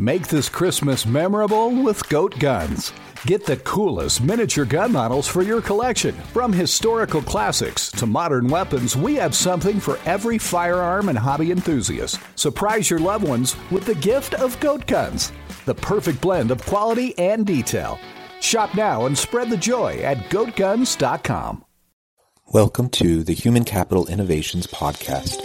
Make this Christmas memorable with Goat Guns. Get the coolest miniature gun models for your collection. From historical classics to modern weapons, we have something for every firearm and hobby enthusiast. Surprise your loved ones with the gift of Goat Guns, the perfect blend of quality and detail. Shop now and spread the joy at goatguns.com. Welcome to the Human Capital Innovations Podcast,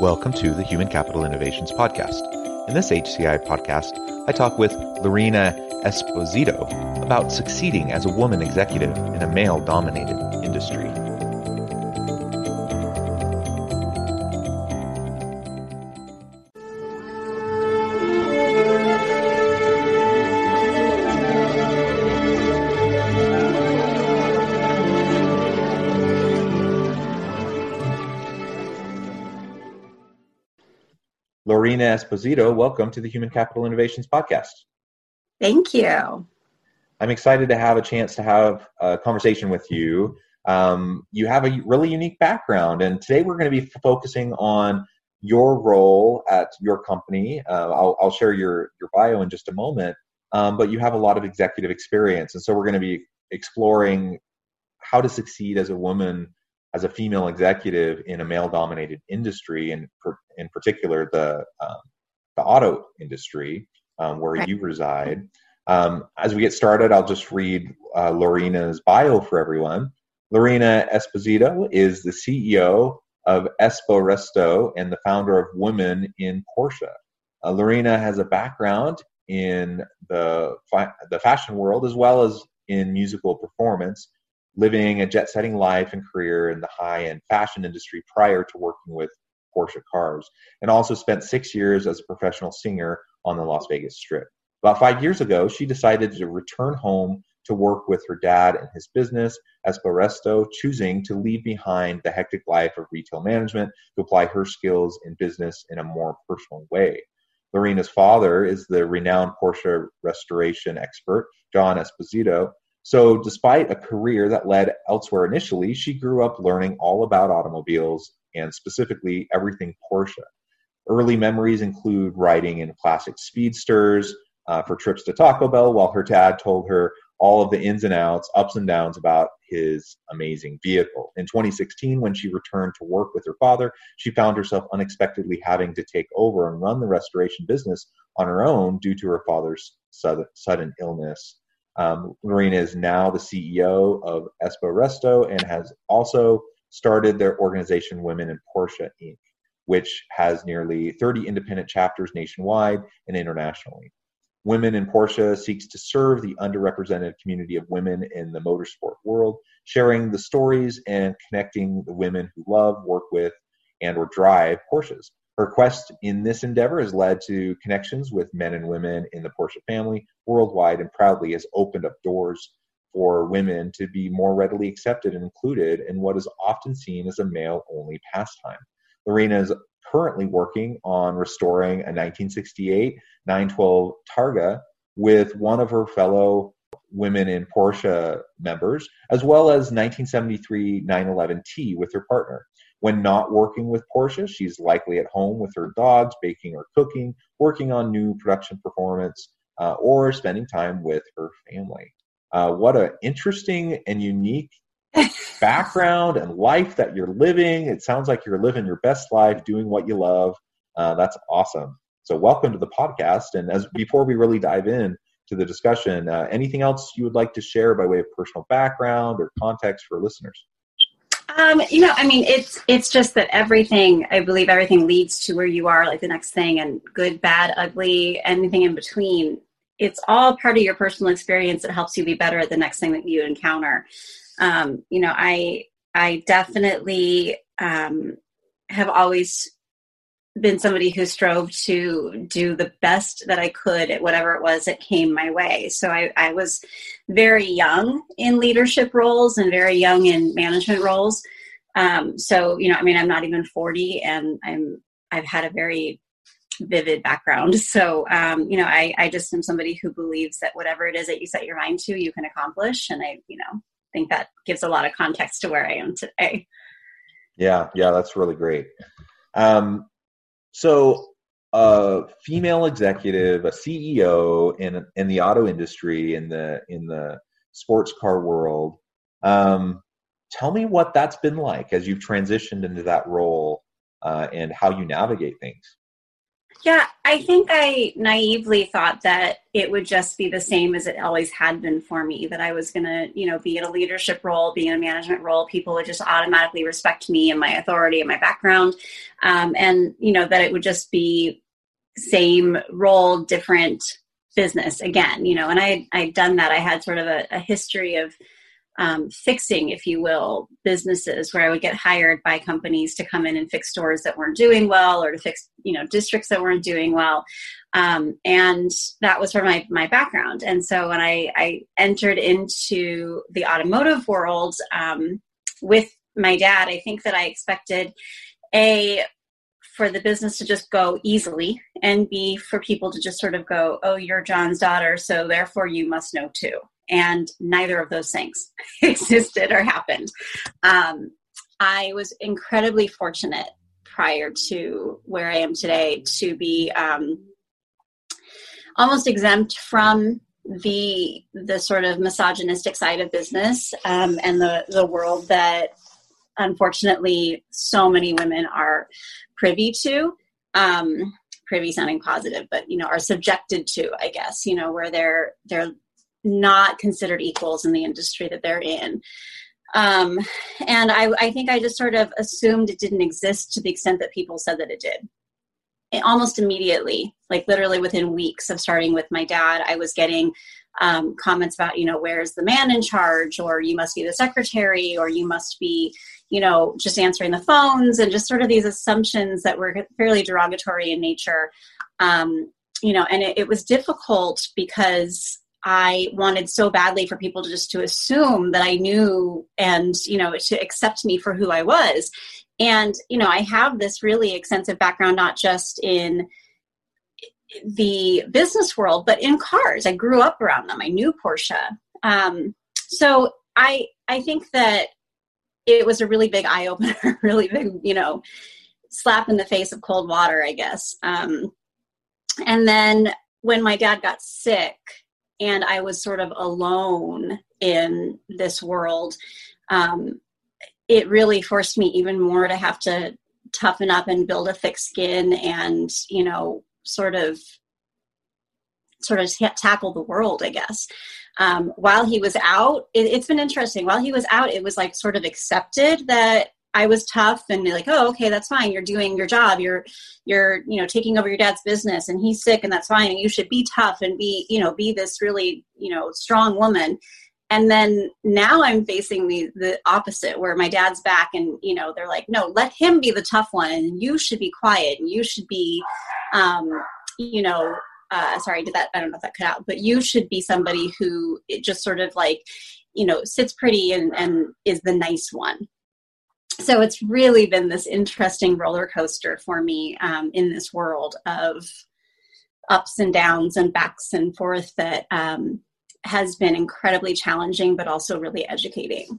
Welcome to the Human Capital Innovations Podcast. In this HCI podcast, I talk with Laurina Esposito about succeeding as a woman executive in a male-dominated industry. Laurina Esposito, welcome to the Human Capital Innovations Podcast. Thank you. I'm excited to have a chance to have a conversation with you. You have a really unique background, and today we're going to be focusing on your role at your company. I'll share your bio in just a moment, but you have a lot of executive experience, and so we're going to be exploring how to succeed as a woman, as a female executive in a male-dominated industry, and in particular the auto industry where you reside. As we get started, I'll just read Laurina's bio for everyone. Laurina Esposito is the CEO of Espo Resto and the founder of Women in Porsche. Laurina has a background in the fashion world as well as in musical performance, living a jet-setting life and career in the high-end fashion industry prior to working with Porsche cars, and also spent 6 years as a professional singer on the Las Vegas Strip. About 5 years ago, she decided to return home to work with her dad and his business, Espo Resto, choosing to leave behind the hectic life of retail management to apply her skills in business in a more personal way. Laurina's father is the renowned Porsche restoration expert, John Esposito. So despite a career that led elsewhere initially, she grew up learning all about automobiles and specifically everything Porsche. Early memories include riding in classic speedsters for trips to Taco Bell while her dad told her all of the ins and outs, ups and downs about his amazing vehicle. In 2016, when she returned to work with her father, she found herself unexpectedly having to take over and run the restoration business on her own due to her father's sudden illness. Laurina is now the CEO of Espo Resto and has also started their organization Women in Porsche, Inc., which has nearly 30 independent chapters nationwide and internationally. Women in Porsche seeks to serve the underrepresented community of women in the motorsport world, sharing the stories and connecting the women who love, work with, and or drive Porsches. Her quest in this endeavor has led to connections with men and women in the Porsche family worldwide, and proudly has opened up doors for women to be more readily accepted and included in what is often seen as a male-only pastime. Laurina is currently working on restoring a 1968 912 Targa with one of her fellow Women in Porsche members, as well as 1973 911T with her partner. When not working with Porsche, she's likely at home with her dogs, baking or cooking, working on new production performance, or spending time with her family. What an interesting and unique background and life that you're living. It sounds like you're living your best life, doing what you love. That's awesome. So welcome to the podcast. And before we really dive in to the discussion, anything else you would like to share by way of personal background or context for listeners? It's just that everything leads to where you are, like the next thing, and good, bad, ugly, anything in between. It's all part of your personal experience that helps you be better at the next thing that you encounter. I definitely have always been somebody who strove to do the best that I could at whatever it was that came my way. So I was very young in leadership roles and very young in management roles. So, you know, I mean, I'm not even 40 and I've had a very vivid background. So, you know, I just am somebody who believes that whatever it is that you set your mind to, you can accomplish. And I, you know, think that gives a lot of context to where I am today. Yeah. Yeah. That's really great. So a female executive, a CEO in the auto industry, in the sports car world, tell me what that's been like as you've transitioned into that role and how you navigate things. Yeah, I think I naively thought that it would just be the same as it always had been for me, that I was going to, you know, be in a leadership role, be in a management role. People would just automatically respect me and my authority and my background. And, you know, that it would just be same role, different business again, you know, and I'd done that. I had sort of a history of fixing, if you will, businesses where I would get hired by companies to come in and fix stores that weren't doing well or to fix, you know, districts that weren't doing well. And that was sort of my background. And so when I entered into the automotive world with my dad, I think that I expected for the business to just go easily, and B, for people to just sort of go, oh, you're John's daughter, so therefore you must know too. And neither of those things existed or happened. I was incredibly fortunate prior to where I am today to be almost exempt from the sort of misogynistic side of business and the world that unfortunately so many women are privy to. Privy sounding positive, but you know, are subjected to, I guess, you know, where they're not considered equals in the industry that they're in. And I think I just sort of assumed it didn't exist to the extent that people said that it did. It almost immediately, like literally within weeks of starting with my dad, I was getting comments about, you know, where's the man in charge, or you must be the secretary, or you must be, you know, just answering the phones, and just sort of these assumptions that were fairly derogatory in nature. You know, and it was difficult because I wanted so badly for people to just to assume that I knew and, you know, to accept me for who I was. And, you know, I have this really extensive background, not just in the business world, but in cars. I grew up around them. I knew Porsche. So I think that it was a really big eye opener, really big, you know, slap in the face of cold water, I guess. And then when my dad got sick, and I was sort of alone in this world, it really forced me even more to have to toughen up and build a thick skin and, you know, sort of tackle the world, I guess. While he was out, it's been interesting. While he was out, it was like sort of accepted that I was tough, and like, oh, okay, that's fine. You're doing your job. You're, you know, taking over your dad's business, and he's sick, and that's fine. And you should be tough and be, you know, be this really, you know, strong woman. And then now I'm facing the opposite, where my dad's back, and, you know, they're like, no, let him be the tough one, and you should be quiet, and you should be, you know, sorry, did that? I don't know if that cut out, but you should be somebody who it just sort of like, you know, sits pretty and is the nice one. So it's really been this interesting roller coaster for me in this world of ups and downs and backs and forth that has been incredibly challenging, but also really educating.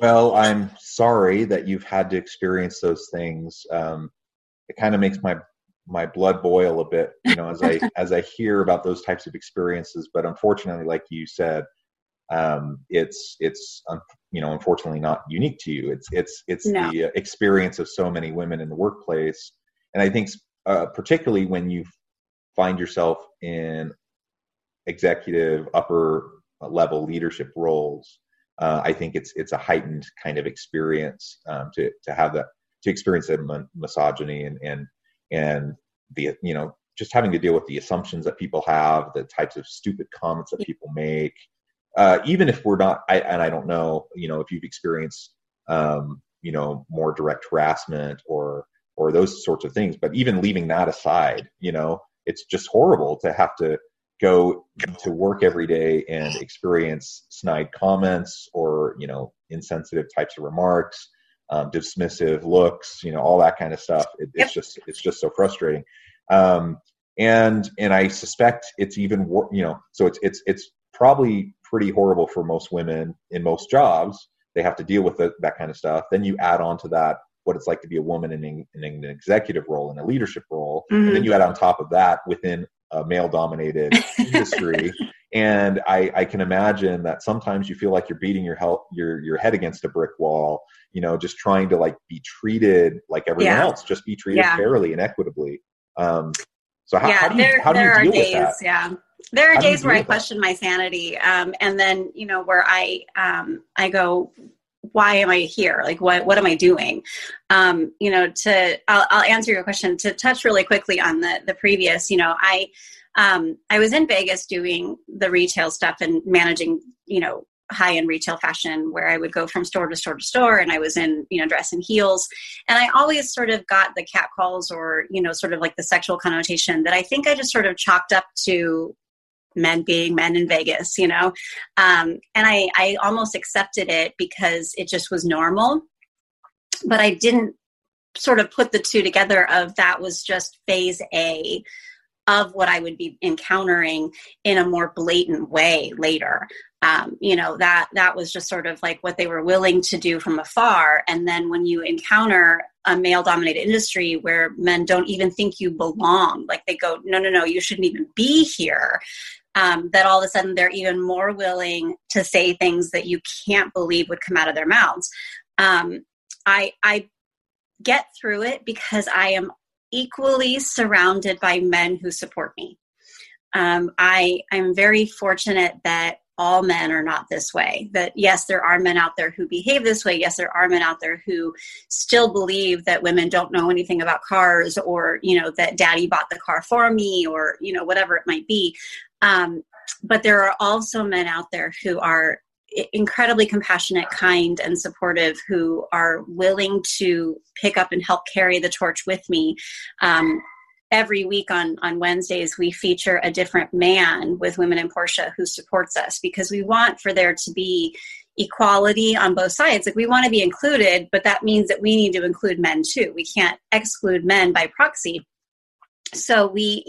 Well, I'm sorry that you've had to experience those things. It kind of makes my blood boil a bit, you know, as I hear about those types of experiences. But unfortunately, like you said, it's you know, unfortunately not unique to you. It's no. The experience of so many women in the workplace. And I think particularly when you find yourself in executive upper level leadership roles, I think it's a heightened kind of experience to have that, to experience that misogyny and the, you know, just having to deal with the assumptions that people have, the types of stupid comments that people make. Even if we're not, and I don't know, you know, if you've experienced, you know, more direct harassment or those sorts of things. But even leaving that aside, you know, it's just horrible to have to go to work every day and experience snide comments or, you know, insensitive types of remarks, dismissive looks, you know, all that kind of stuff. It's just so frustrating. And I suspect it's even, you know, so it's probably pretty horrible for most women in most jobs. They have to deal with that kind of stuff. Then you add on to that what it's like to be a woman in an executive role, in a leadership role. Mm-hmm. And then you add on top of that within a male-dominated industry. And I can imagine that sometimes you feel like you're beating your head against a brick wall, you know, just trying to like be treated like everyone else, just be treated fairly and equitably. So how do you deal with that? Yeah. There are days where I question my sanity. And then, you know, where I go, why am I here? Like, what am I doing? You know, I'll answer your question. To touch really quickly on the previous, you know, I was in Vegas doing the retail stuff and managing, you know, high-end retail fashion, where I would go from store to store to store, and I was in, you know, dress and heels. And I always sort of got the catcalls or, you know, sort of like the sexual connotation that I think I just sort of chalked up to men being men in Vegas, you know? And I almost accepted it because it just was normal, but I didn't sort of put the two together of that was just phase A of what I would be encountering in a more blatant way later. You know, that was just sort of like what they were willing to do from afar. And then when you encounter a male-dominated industry where men don't even think you belong, like they go, no, you shouldn't even be here, that all of a sudden they're even more willing to say things that you can't believe would come out of their mouths. I get through it because I am equally surrounded by men who support me. I'm very fortunate that all men are not this way, that yes, there are men out there who behave this way. Yes, there are men out there who still believe that women don't know anything about cars, or, you know, that daddy bought the car for me, or, you know, whatever it might be. But there are also men out there who are incredibly compassionate, kind, and supportive, who are willing to pick up and help carry the torch with me. Every week on Wednesdays, we feature a different man with Women in Porsche who supports us, because we want for there to be equality on both sides. Like, we want to be included, but that means that we need to include men too. We can't exclude men by proxy. So we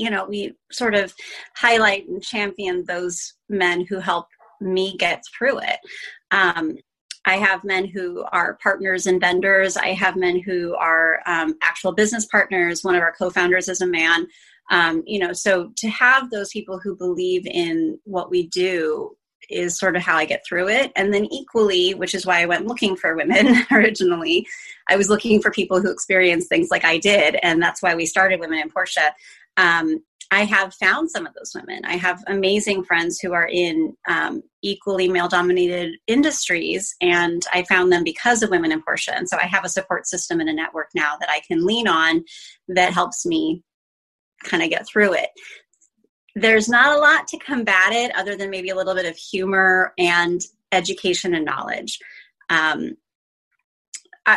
sort of highlight and champion those men who help me get through it. I have men who are partners and vendors. I have men who are actual business partners. One of our co-founders is a man. You know, so to have those people who believe in what we do is sort of how I get through it. And then equally, which is why I went looking for women originally, I was looking for people who experienced things like I did. And that's why we started Women in Porsche. I have found some of those women. I have amazing friends who are in equally male-dominated industries, and I found them because of Women in Porsche. And so I have a support system and a network now that I can lean on that helps me kind of get through it. There's not a lot to combat it other than maybe a little bit of humor and education and knowledge.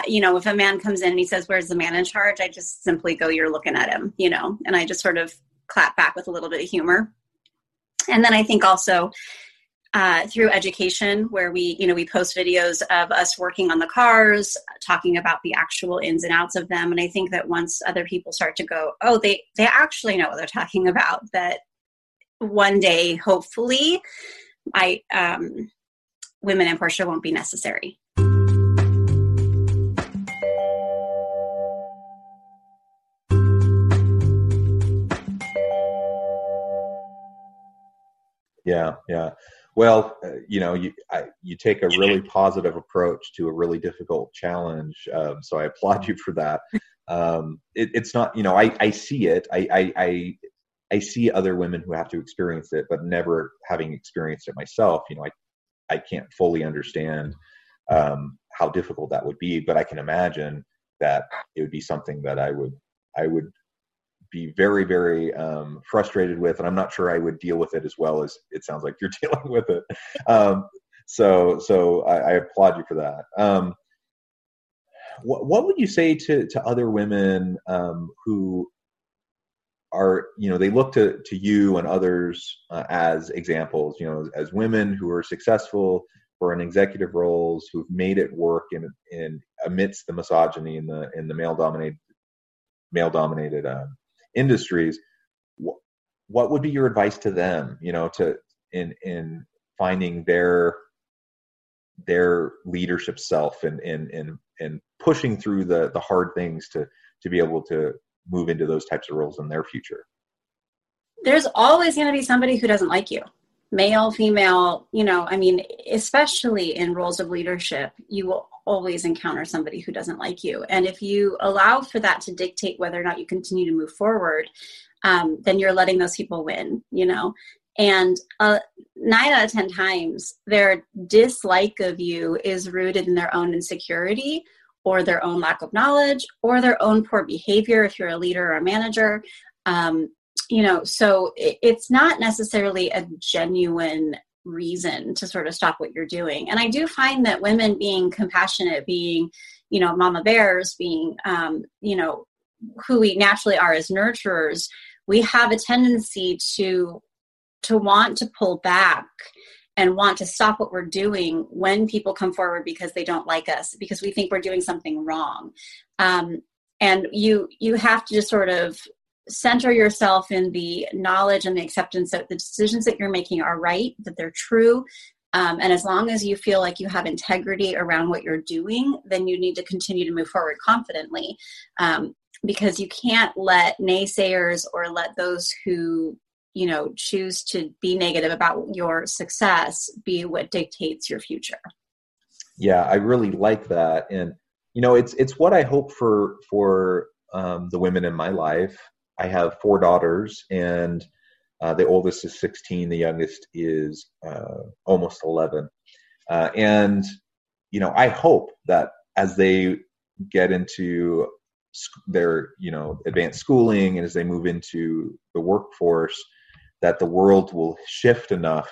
You know, if a man comes in and he says, "Where's the man in charge?" I just simply go, "You're looking at him," you know, and I just sort of clap back with a little bit of humor. And then I think also through education, where we post videos of us working on the cars, talking about the actual ins and outs of them. And I think that once other people start to go, oh, they actually know what they're talking about, that one day, hopefully, Women in Porsche won't be necessary. Yeah. Well, you know, you take a really positive approach to a really difficult challenge. So I applaud you for that. It's not, you know, I see it. I see other women who have to experience it, but never having experienced it myself, you know, I can't fully understand how difficult that would be, but I can imagine that it would be something that I would be very, very frustrated with, and I'm not sure I would deal with it as well as it sounds like you're dealing with it. So I applaud you for that. What would you say to other women who are, you know, they look to you and others as examples, you know, as women who are successful or in executive roles, who've made it work in amidst the misogyny in the male dominated industries? What would be your advice to them, you know, to in finding their leadership self and pushing through the hard things to be able to move into those types of roles in their future? There's always going to be somebody who doesn't like you, male, female, you know, I mean, especially in roles of leadership, you will always encounter somebody who doesn't like you. And if you allow for that to dictate whether or not you continue to move forward, then you're letting those people win, you know. And 9 out of 10 times, their dislike of you is rooted in their own insecurity or their own lack of knowledge or their own poor behavior if you're a leader or a manager. You know, so it's not necessarily a genuine reason to sort of stop what you're doing. And I do find that women being compassionate, being, you know, mama bears, being, you know, who we naturally are as nurturers, we have a tendency to want to pull back and want to stop what we're doing when people come forward because they don't like us, because we think we're doing something wrong. And you have to just sort of center yourself in the knowledge and the acceptance that the decisions that you're making are right, that they're true. And as long as you feel like you have integrity around what you're doing, then you need to continue to move forward confidently, because you can't let naysayers or let those who, you know, choose to be negative about your success be what dictates your future. Yeah, I really like that. And, you know, it's what I hope for the women in my life. I have 4 daughters, and the oldest is 16. The youngest is almost 11. And, you know, I hope that as they get into their, you know, advanced schooling and as they move into the workforce, that the world will shift enough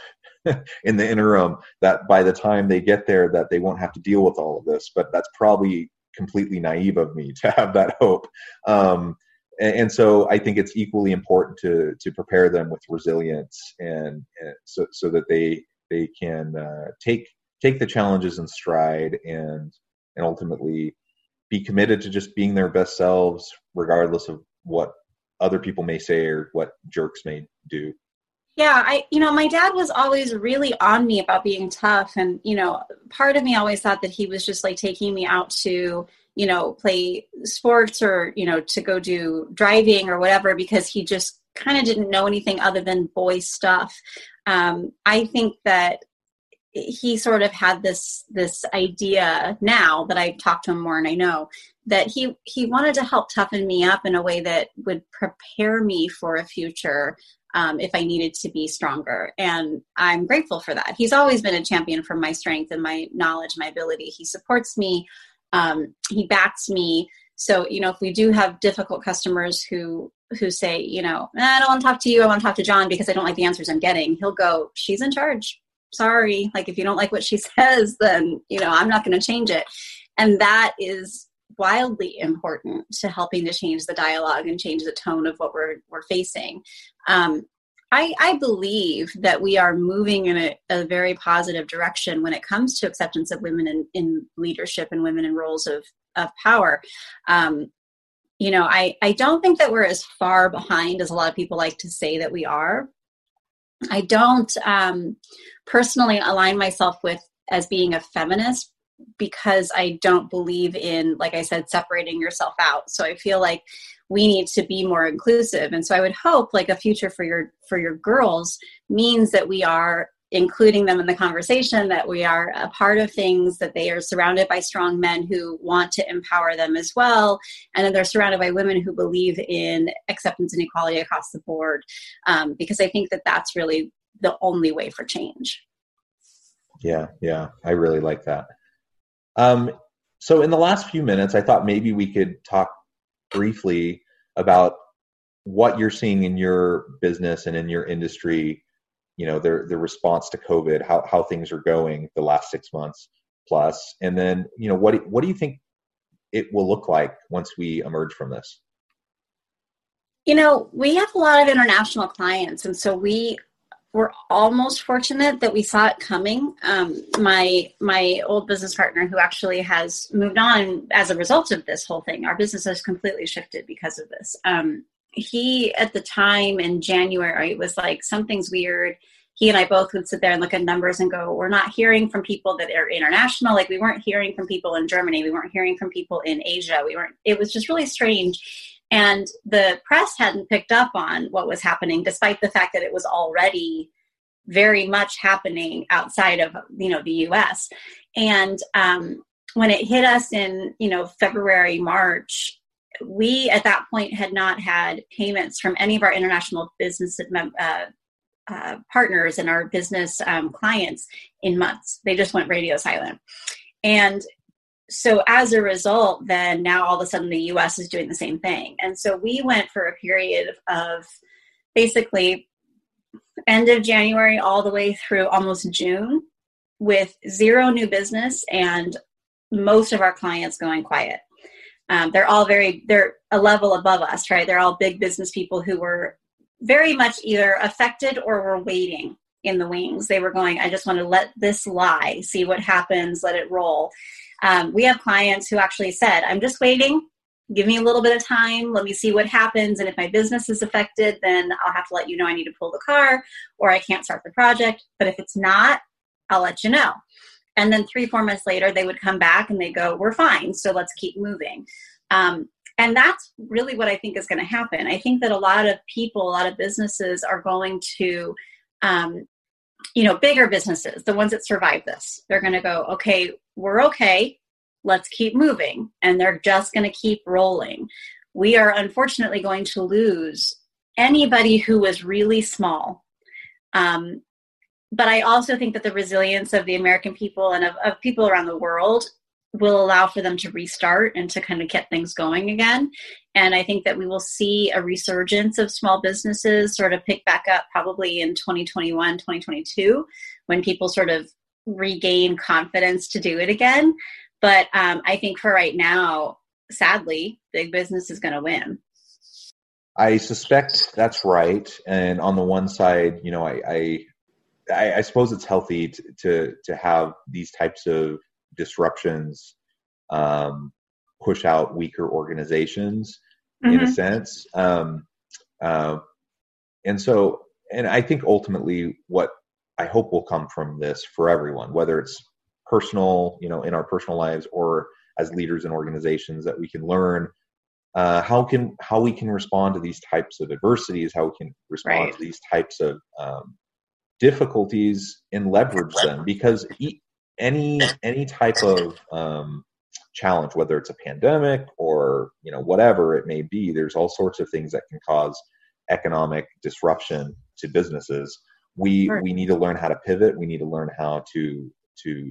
in the interim that by the time they get there, that they won't have to deal with all of this. But that's probably completely naive of me to have that hope. And so I think it's equally important to prepare them with resilience and so that they can take the challenges in stride and ultimately be committed to just being their best selves, regardless of what other people may say or what jerks may do. Yeah, you know, my dad was always really on me about being tough. And, you know, part of me always thought that he was just like taking me out to, you know, play sports or, you know, to go do driving or whatever, because he just kind of didn't know anything other than boy stuff. I think that he sort of had this idea, now that I've talked to him more and I know, that he wanted to help toughen me up in a way that would prepare me for a future if I needed to be stronger. And I'm grateful for that. He's always been a champion for my strength and my knowledge, my ability. He supports me. He backs me. So, you know, if we do have difficult customers who say, you know, I don't want to talk to you, I want to talk to John because I don't like the answers I'm getting, he'll go, she's in charge. Sorry. Like, if you don't like what she says, then, you know, I'm not going to change it. And that is wildly important to helping to change the dialogue and change the tone of what we're facing. I believe that we are moving in a very positive direction when it comes to acceptance of women in leadership and women in roles of power. You know, I don't think that we're as far behind as a lot of people like to say that we are. I don't personally align myself with as being a feminist, because I don't believe in, like I said, separating yourself out. So I feel like we need to be more inclusive. And so I would hope like a future for your girls means that we are including them in the conversation, that we are a part of things, that they are surrounded by strong men who want to empower them as well. And that they're surrounded by women who believe in acceptance and equality across the board. Because I think that that's really the only way for change. Yeah. I really like that. So in the last few minutes, I thought maybe we could talk briefly about what you're seeing in your business and in your industry, you know, the response to COVID, how things are going the last 6 months plus. And then, you know, what do you think it will look like once we emerge from this? You know, we have a lot of international clients, and so we were almost fortunate that we saw it coming. My old business partner, who actually has moved on as a result of this whole thing, our business has completely shifted because of this. He, at the time in January, was like, something's weird. He and I both would sit there and look at numbers and go, we're not hearing from people that are international. Like, we weren't hearing from people in Germany. We weren't hearing from people in Asia. It was just really strange. And the press hadn't picked up on what was happening, despite the fact that it was already very much happening outside of, the US. And when it hit us in, February, March, we at that point had not had payments from any of our international business partners and our business clients in months. They just went radio silent. And so as a result, then now all of a sudden the US is doing the same thing. And so we went for a period of basically end of January all the way through almost June with zero new business and most of our clients going quiet. They're a level above us, right? They're all big business people who were very much either affected or were waiting in the wings. They were going, I just want to let this lie, see what happens, let it roll. We have clients who actually said, I'm just waiting. Give me a little bit of time. Let me see what happens. And if my business is affected, then I'll have to let you know I need to pull the car or I can't start the project. But if it's not, I'll let you know. And then 3-4 months later, they would come back and they go, we're fine. So let's keep moving. And that's really what I think is going to happen. I think that a lot of people, a lot of businesses are going to, bigger businesses, the ones that survive this, they're going to go, okay, we're okay. Let's keep moving. And they're just going to keep rolling. We are unfortunately going to lose anybody who was really small. But I also think that the resilience of the American people and of people around the world will allow for them to restart and to kind of get things going again. And I think that we will see a resurgence of small businesses sort of pick back up probably in 2021, 2022, when people sort of regain confidence to do it again. But I think for right now, sadly, big business is going to win. I suspect that's right. And on the one side, I suppose it's healthy to have these types of disruptions push out weaker organizations in a sense. And I think ultimately what I hope will come from this for everyone, whether it's personal, in our personal lives or as leaders in organizations, that we can learn how we can respond to these types of adversities, how we can respond to these types of difficulties and leverage them, because any type of challenge, whether it's a pandemic or whatever it may be, there's all sorts of things that can cause economic disruption to businesses. We need to learn how to pivot. We need to learn how to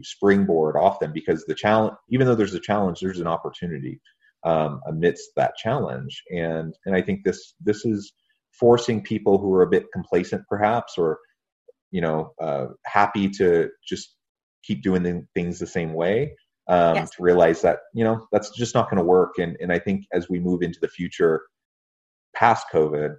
springboard off them, because the challenge, even though there's a challenge, there's an opportunity amidst that challenge. And I think this is forcing people who are a bit complacent, perhaps, or happy to just keep doing things the same way, to realize that, that's just not going to work. And I think as we move into the future past COVID,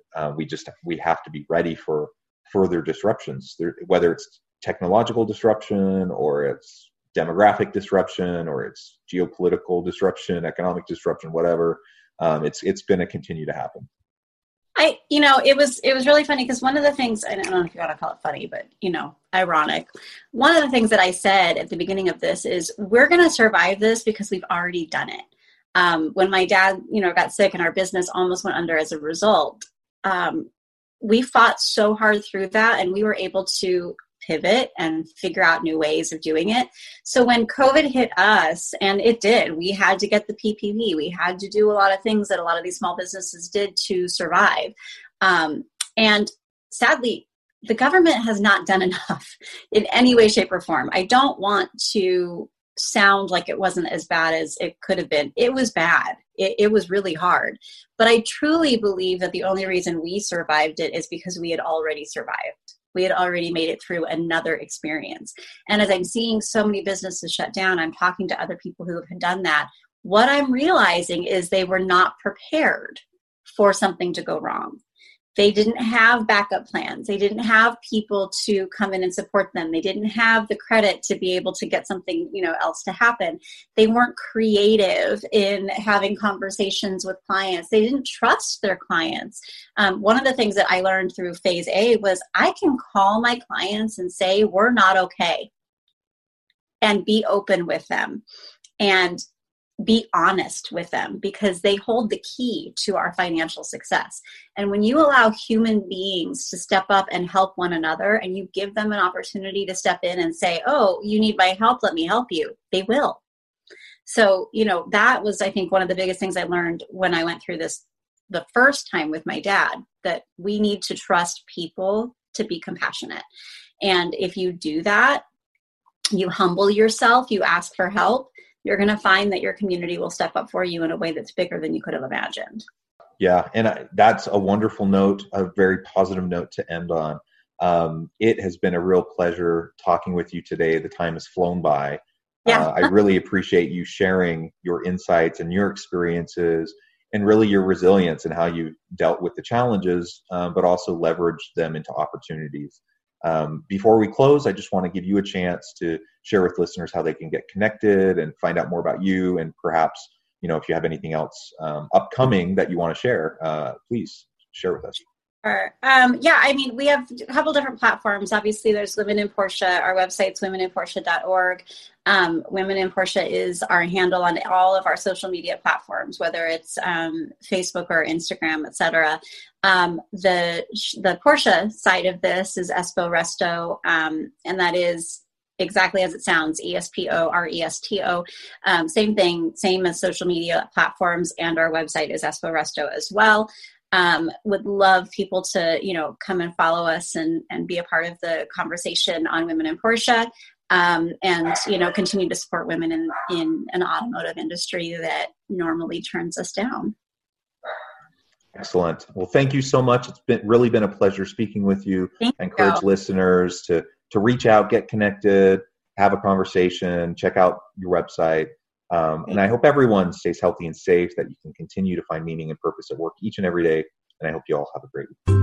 we have to be ready for further disruptions, whether it's technological disruption or it's demographic disruption or it's geopolitical disruption, economic disruption, whatever. It's going to continue to happen. It was really funny, because one of the things, I don't know if you want to call it funny, but, ironic. One of the things that I said at the beginning of this is, we're going to survive this because we've already done it. When my dad, got sick and our business almost went under as a result, we fought so hard through that, and we were able to pivot and figure out new ways of doing it. So when COVID hit us, and it did, we had to get the PPP. We had to do a lot of things that a lot of these small businesses did to survive. And sadly, the government has not done enough in any way, shape, or form. I don't want to sound like it wasn't as bad as it could have been. It was bad. It was really hard. But I truly believe that the only reason we survived it is because we had already survived. We had already made it through another experience. And as I'm seeing so many businesses shut down, I'm talking to other people who have done that. what I'm realizing is they were not prepared for something to go wrong. They didn't have backup plans. They didn't have people to come in and support them. They didn't have the credit to be able to get something, else to happen. They weren't creative in having conversations with clients. They didn't trust their clients. One of the things that I learned through phase A was I can call my clients and say, we're not okay, and be open with them and be honest with them, because they hold the key to our financial success. And when you allow human beings to step up and help one another, and you give them an opportunity to step in and say, oh, you need my help, let me help you, they will. So, that was, I think, one of the biggest things I learned when I went through this the first time with my dad, that we need to trust people to be compassionate. And if you do that, you humble yourself, you ask for help, you're going to find that your community will step up for you in a way that's bigger than you could have imagined. Yeah. And that's a wonderful note, a very positive note to end on. It has been a real pleasure talking with you today. The time has flown by. Yeah. I really appreciate you sharing your insights and your experiences, and really your resilience and how you dealt with the challenges, but also leveraged them into opportunities. Before we close, I just want to give you a chance to share with listeners how they can get connected and find out more about you, and perhaps, if you have anything else upcoming that you want to share, please share with us. Sure. We have a couple different platforms. Obviously, there's Women in Porsche. Our website's womeninporsche.org. Women in Porsche is our handle on all of our social media platforms, whether it's Facebook or Instagram, etc. The Porsche side of this is Espo Resto, and that is exactly as it sounds, E-S-P-O-R-E-S-T-O. Same thing, same as social media platforms, and our website is Espo Resto as well. Would love people to, come and follow us and be a part of the conversation on Women in Porsche, and continue to support women in an automotive industry that normally turns us down. Excellent. Well, thank you so much. It's really been a pleasure speaking with you. I encourage listeners to reach out, get connected, have a conversation, check out your website. And I hope everyone stays healthy and safe, that you can continue to find meaning and purpose at work each and every day. And I hope you all have a great week.